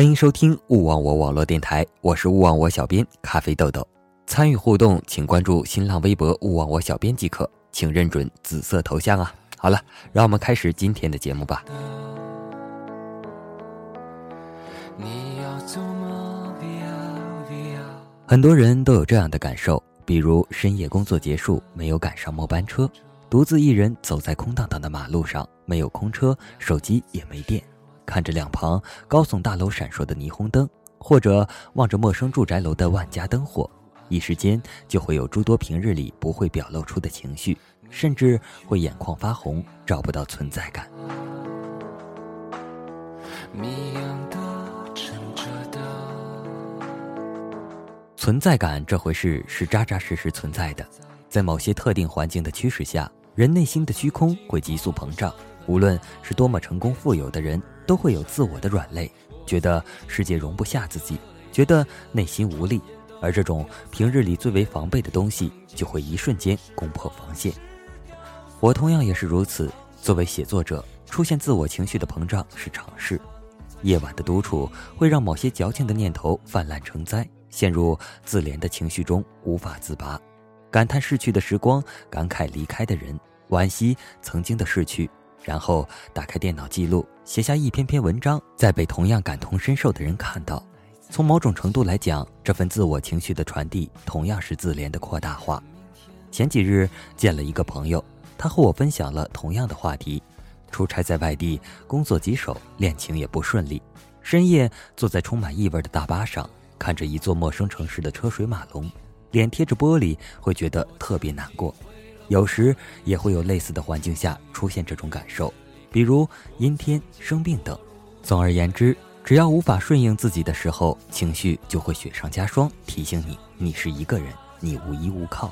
欢迎收听勿忘我网络电台，我是勿忘我小编咖啡豆豆。参与互动请关注新浪微博勿忘我小编即可，请认准紫色头像啊。好了，让我们开始今天的节目吧。很多人都有这样的感受，比如深夜工作结束没有赶上末班车，独自一人走在空荡荡的马路上，没有空车，手机也没电，看着两旁高耸大楼闪烁的霓虹灯，或者望着陌生住宅楼的万家灯火，一时间就会有诸多平日里不会表露出的情绪，甚至会眼眶发红，找不到存在感。存在感这回事是扎扎实实存在的，在某些特定环境的驱使下，人内心的虚空会急速膨胀，无论是多么成功富有的人，都会有自我的软肋，觉得世界容不下自己，觉得内心无力，而这种平日里最为防备的东西就会一瞬间攻破防线。我同样也是如此，作为写作者，出现自我情绪的膨胀是常事。夜晚的独处会让某些矫情的念头泛滥成灾，陷入自怜的情绪中无法自拔，感叹逝去的时光，感慨离开的人，惋惜曾经的逝去，然后打开电脑记录，写下一篇篇文章，再被同样感同身受的人看到。从某种程度来讲，这份自我情绪的传递同样是自怜的扩大化。前几日见了一个朋友，他和我分享了同样的话题，出差在外地，工作棘手，恋情也不顺利，深夜坐在充满异味的大巴上，看着一座陌生城市的车水马龙，脸贴着玻璃会觉得特别难过。有时也会有类似的环境下出现这种感受，比如阴天、生病等。总而言之，只要无法顺应自己的时候，情绪就会雪上加霜，提醒你，你是一个人，你无依无靠。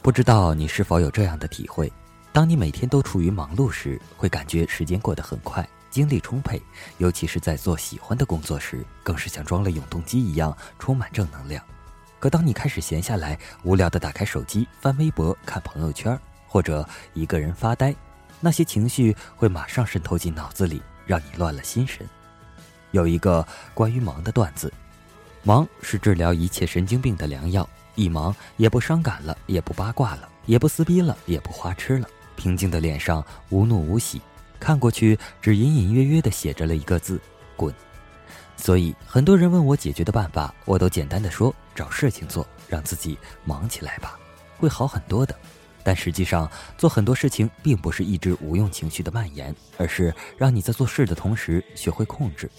不知道你是否有这样的体会，当你每天都处于忙碌时，会感觉时间过得很快，精力充沛，尤其是在做喜欢的工作时，更是像装了永动机一样充满正能量。可当你开始闲下来，无聊地打开手机，翻微博，看朋友圈，或者一个人发呆，那些情绪会马上渗透进脑子里，让你乱了心神。有一个关于忙的段子，忙是治疗一切神经病的良药，一忙也不伤感了，也不八卦了，也不撕逼了，也不花痴了，平静的脸上无怒无喜，看过去只隐隐约约地写着了一个字，滚。所以很多人问我解决的办法，我都简单地说，找事情做，让自己忙起来吧，会好很多的。但实际上，做很多事情并不是抑制无用情绪的蔓延，而是让你在做事的同时学会控制。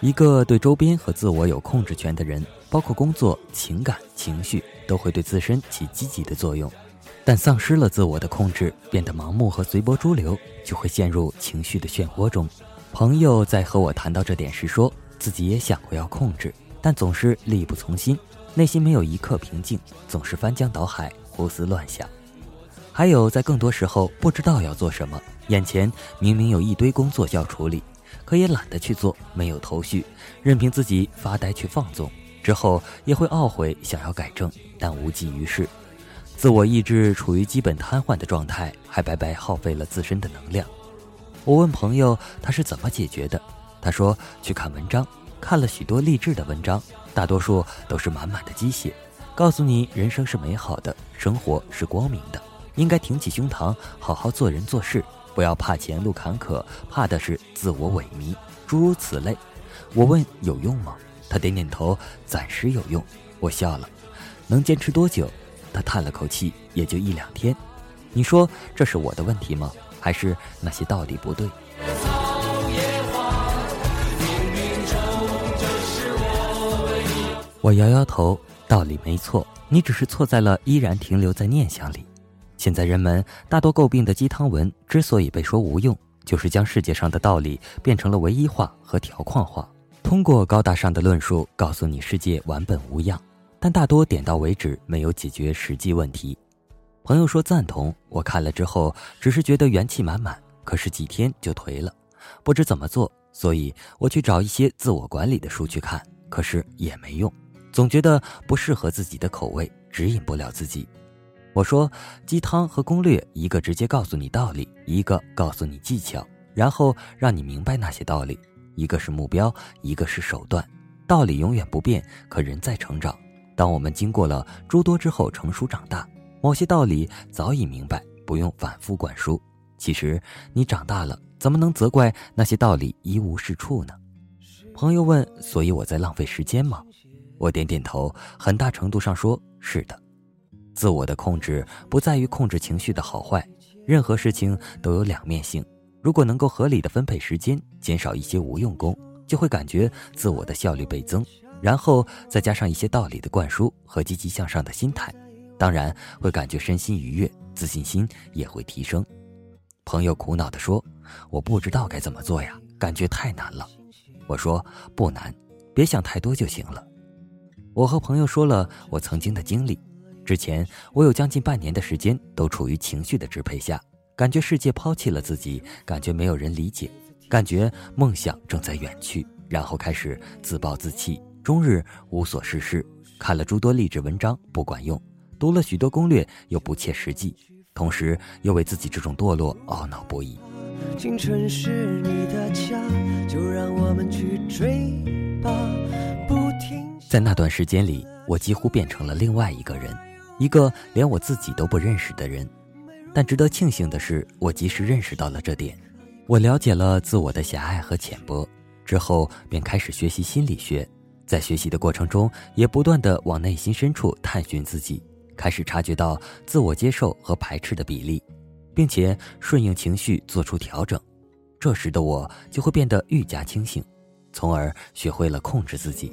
一个对周边和自我有控制权的人，包括工作、情感、情绪，都会对自身起积极的作用。但丧失了自我的控制，变得盲目和随波逐流，就会陷入情绪的漩涡中。朋友在和我谈到这点时说，自己也想过要控制，但总是力不从心，内心没有一刻平静，总是翻江倒海，胡思乱想。还有在更多时候不知道要做什么，眼前明明有一堆工作要处理，可也懒得去做，没有头绪，任凭自己发呆去放纵，之后也会懊悔想要改正，但无济于事。自我意志处于基本瘫痪的状态，还白白耗费了自身的能量。我问朋友他是怎么解决的，他说去看文章，看了许多励志的文章，大多数都是满满的鸡血，告诉你人生是美好的，生活是光明的，应该挺起胸膛，好好做人做事，不要怕前路坎坷，怕的是自我萎靡，诸如此类。我问有用吗？他点点头，暂时有用。我笑了。能坚持多久？他叹了口气，也就一两天。你说这是我的问题吗？还是那些道理不对？我摇摇头，道理没错，你只是错在了依然停留在念想里。现在人们大多诟病的鸡汤文之所以被说无用，就是将世界上的道理变成了唯一化和条框化，通过高大上的论述告诉你世界完本无恙，但大多点到为止，没有解决实际问题。朋友说赞同，我看了之后只是觉得元气满满，可是几天就颓了，不知怎么做，所以我去找一些自我管理的书去看，可是也没用。总觉得不适合自己的口味，指引不了自己。我说，鸡汤和攻略，一个直接告诉你道理，一个告诉你技巧，然后让你明白那些道理。一个是目标，一个是手段。道理永远不变，可人在成长。当我们经过了诸多之后成熟长大，某些道理早已明白，不用反复灌输。其实你长大了，怎么能责怪那些道理一无是处呢？朋友问，所以我在浪费时间吗？我点点头，很大程度上说是的。自我的控制不在于控制情绪的好坏，任何事情都有两面性。如果能够合理的分配时间，减少一些无用功，就会感觉自我的效率倍增，然后再加上一些道理的灌输和积极向上的心态，当然会感觉身心愉悦，自信心也会提升。朋友苦恼地说，我不知道该怎么做呀，感觉太难了。我说，不难，别想太多就行了。我和朋友说了我曾经的经历，之前我有将近半年的时间都处于情绪的支配下，感觉世界抛弃了自己，感觉没有人理解，感觉梦想正在远去，然后开始自暴自弃，终日无所事事，看了诸多励志文章不管用，读了许多攻略又不切实际，同时又为自己这种堕落懊恼不已。青春是你的家，就让我们去追吧，不停。在那段时间里，我几乎变成了另外一个人，一个连我自己都不认识的人。但值得庆幸的是，我及时认识到了这点，我了解了自我的狭隘和浅薄，之后便开始学习心理学。在学习的过程中，也不断地往内心深处探寻自己，开始察觉到自我接受和排斥的比例，并且顺应情绪做出调整。这时的我就会变得愈加清醒，从而学会了控制自己。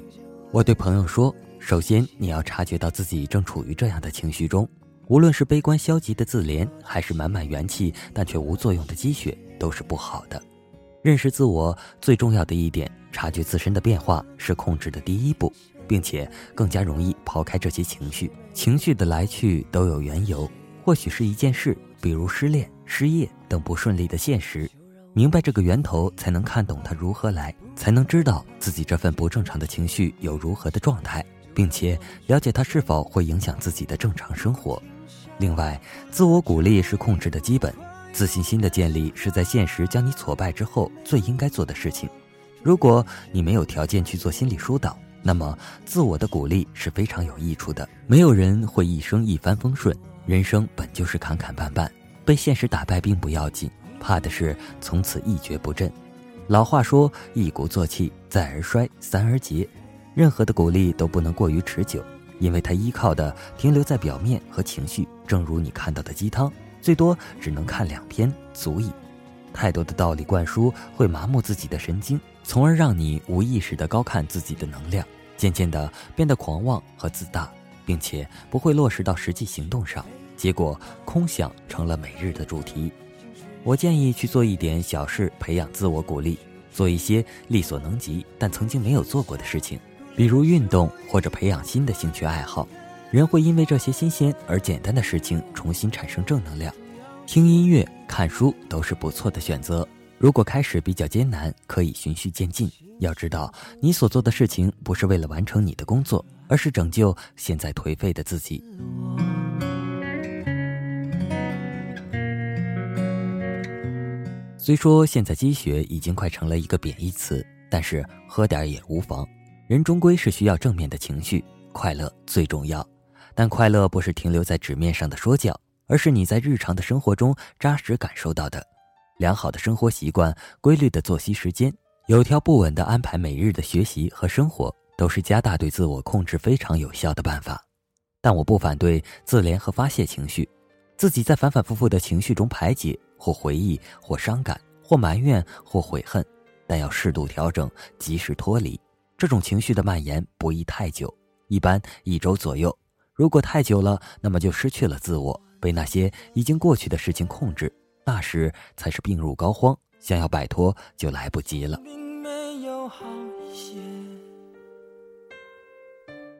我对朋友说，首先你要察觉到自己正处于这样的情绪中，无论是悲观消极的自怜，还是满满元气但却无作用的积雪，都是不好的。认识自我最重要的一点，察觉自身的变化是控制的第一步，并且更加容易抛开这些情绪。情绪的来去都有缘由，或许是一件事，比如失恋、失业等不顺利的现实。明白这个源头，才能看懂它如何来，才能知道自己这份不正常的情绪有如何的状态，并且了解它是否会影响自己的正常生活。另外，自我鼓励是控制的基本。自信心的建立是在现实将你挫败之后最应该做的事情。如果你没有条件去做心理疏导，那么自我的鼓励是非常有益处的。没有人会一生一帆风顺，人生本就是坎坎绊绊，被现实打败并不要紧，怕的是从此一蹶不振。老话说，一鼓作气，再而衰，三而竭。任何的鼓励都不能过于持久，因为它依靠的停留在表面和情绪，正如你看到的鸡汤，最多只能看2篇，足矣。太多的道理灌输会麻木自己的神经，从而让你无意识地高看自己的能量，渐渐地变得狂妄和自大，并且不会落实到实际行动上，结果空想成了每日的主题。我建议去做一点小事，培养自我鼓励，做一些力所能及但曾经没有做过的事情，比如运动或者培养新的兴趣爱好。人会因为这些新鲜而简单的事情重新产生正能量。听音乐、看书都是不错的选择。如果开始比较艰难，可以循序渐进。要知道，你所做的事情不是为了完成你的工作，而是拯救现在颓废的自己。虽说现在积雪已经快成了一个贬义词，但是喝点也无妨。人终归是需要正面的情绪，快乐最重要。但快乐不是停留在纸面上的说教，而是你在日常的生活中扎实感受到的。良好的生活习惯、规律的作息时间、有条不紊地安排每日的学习和生活，都是加大对自我控制非常有效的办法。但我不反对自怜和发泄情绪，自己在反反复复的情绪中排解，或回忆，或伤感，或埋怨，或悔恨，但要适度调整，及时脱离。这种情绪的蔓延不宜太久，一般1周左右。如果太久了，那么就失去了自我，被那些已经过去的事情控制，那时才是病入膏肓，想要摆脱就来不及了。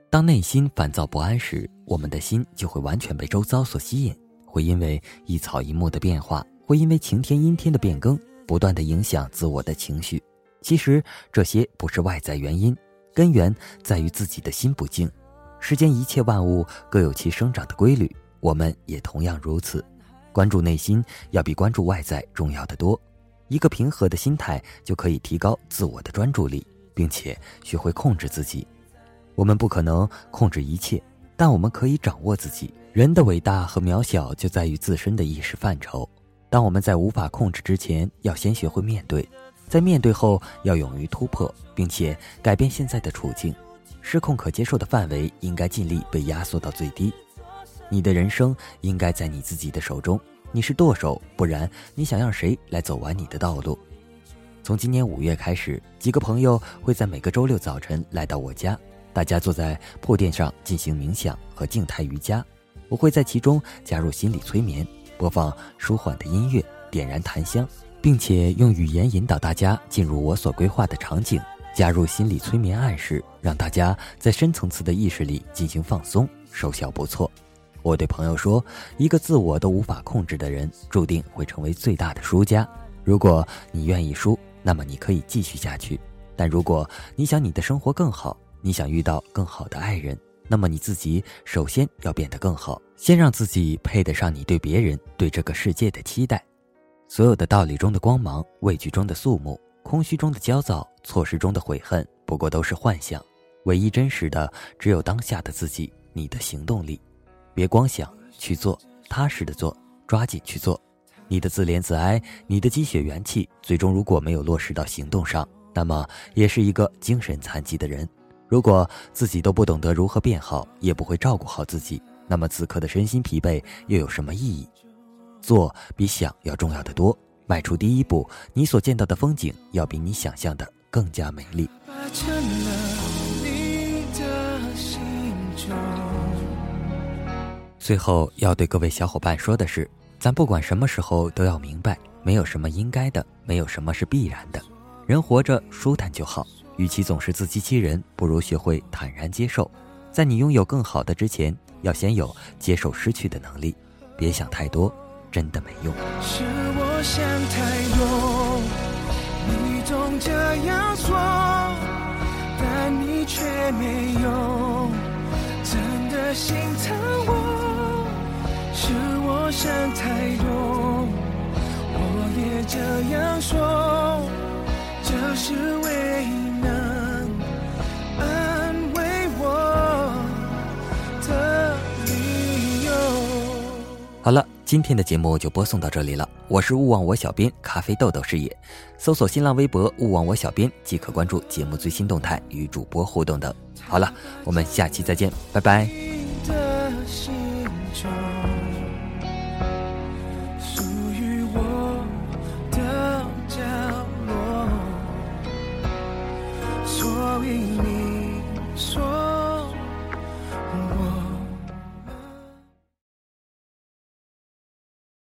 当内心烦躁不安时，我们的心就会完全被周遭所吸引，会因为一草一木的变化，会因为晴天阴天的变更，不断地影响自我的情绪。其实这些不是外在原因，根源在于自己的心不静。世间一切万物各有其生长的规律，我们也同样如此。关注内心要比关注外在重要得多，一个平和的心态就可以提高自我的专注力，并且学会控制自己。我们不可能控制一切，但我们可以掌握自己。人的伟大和渺小就在于自身的意识范畴。当我们在无法控制之前，要先学会面对，在面对后要勇于突破，并且改变现在的处境。失控可接受的范围应该尽力被压缩到最低。你的人生应该在你自己的手中，你是舵手，不然你想让谁来走完你的道路？从今年5月开始，几个朋友会在每个周六早晨来到我家，大家坐在铺垫上进行冥想和静态瑜伽。我会在其中加入心理催眠，播放舒缓的音乐，点燃檀香，并且用语言引导大家进入我所规划的场景，加入心理催眠暗示，让大家在深层次的意识里进行放松，收效不错。我对朋友说，一个自我都无法控制的人，注定会成为最大的输家。如果你愿意输，那么你可以继续下去，但如果你想你的生活更好，你想遇到更好的爱人，那么你自己首先要变得更好，先让自己配得上你对别人、对这个世界的期待。所有的道理中的光芒，畏惧中的肃穆，空虚中的焦躁，错失中的悔恨，不过都是幻想。唯一真实的只有当下的自己，你的行动力。别光想，去做，踏实的做，抓紧去做。你的自怜自哀，你的积雪元气，最终如果没有落实到行动上，那么也是一个精神残疾的人。如果自己都不懂得如何变好，也不会照顾好自己，那么此刻的身心疲惫又有什么意义？做比想要重要的多，迈出第一步，你所见到的风景要比你想象的更加美丽。把成了你的心中。最后要对各位小伙伴说的是，咱不管什么时候都要明白，没有什么应该的，没有什么是必然的。人活着舒坦就好，与其总是自欺欺人，不如学会坦然接受。在你拥有更好的之前，要先有接受失去的能力。别想太多，真的没用。是我想太多，你懂得要做，但你却没有真的心疼我。是我想太多，我也这样说，这是唯一好了，今天的节目就播送到这里了。我是勿忘我小编咖啡豆豆师爷，搜索新浪微博勿忘我小编即可关注节目最新动态与主播互动等。好了，我们下期再见，拜拜。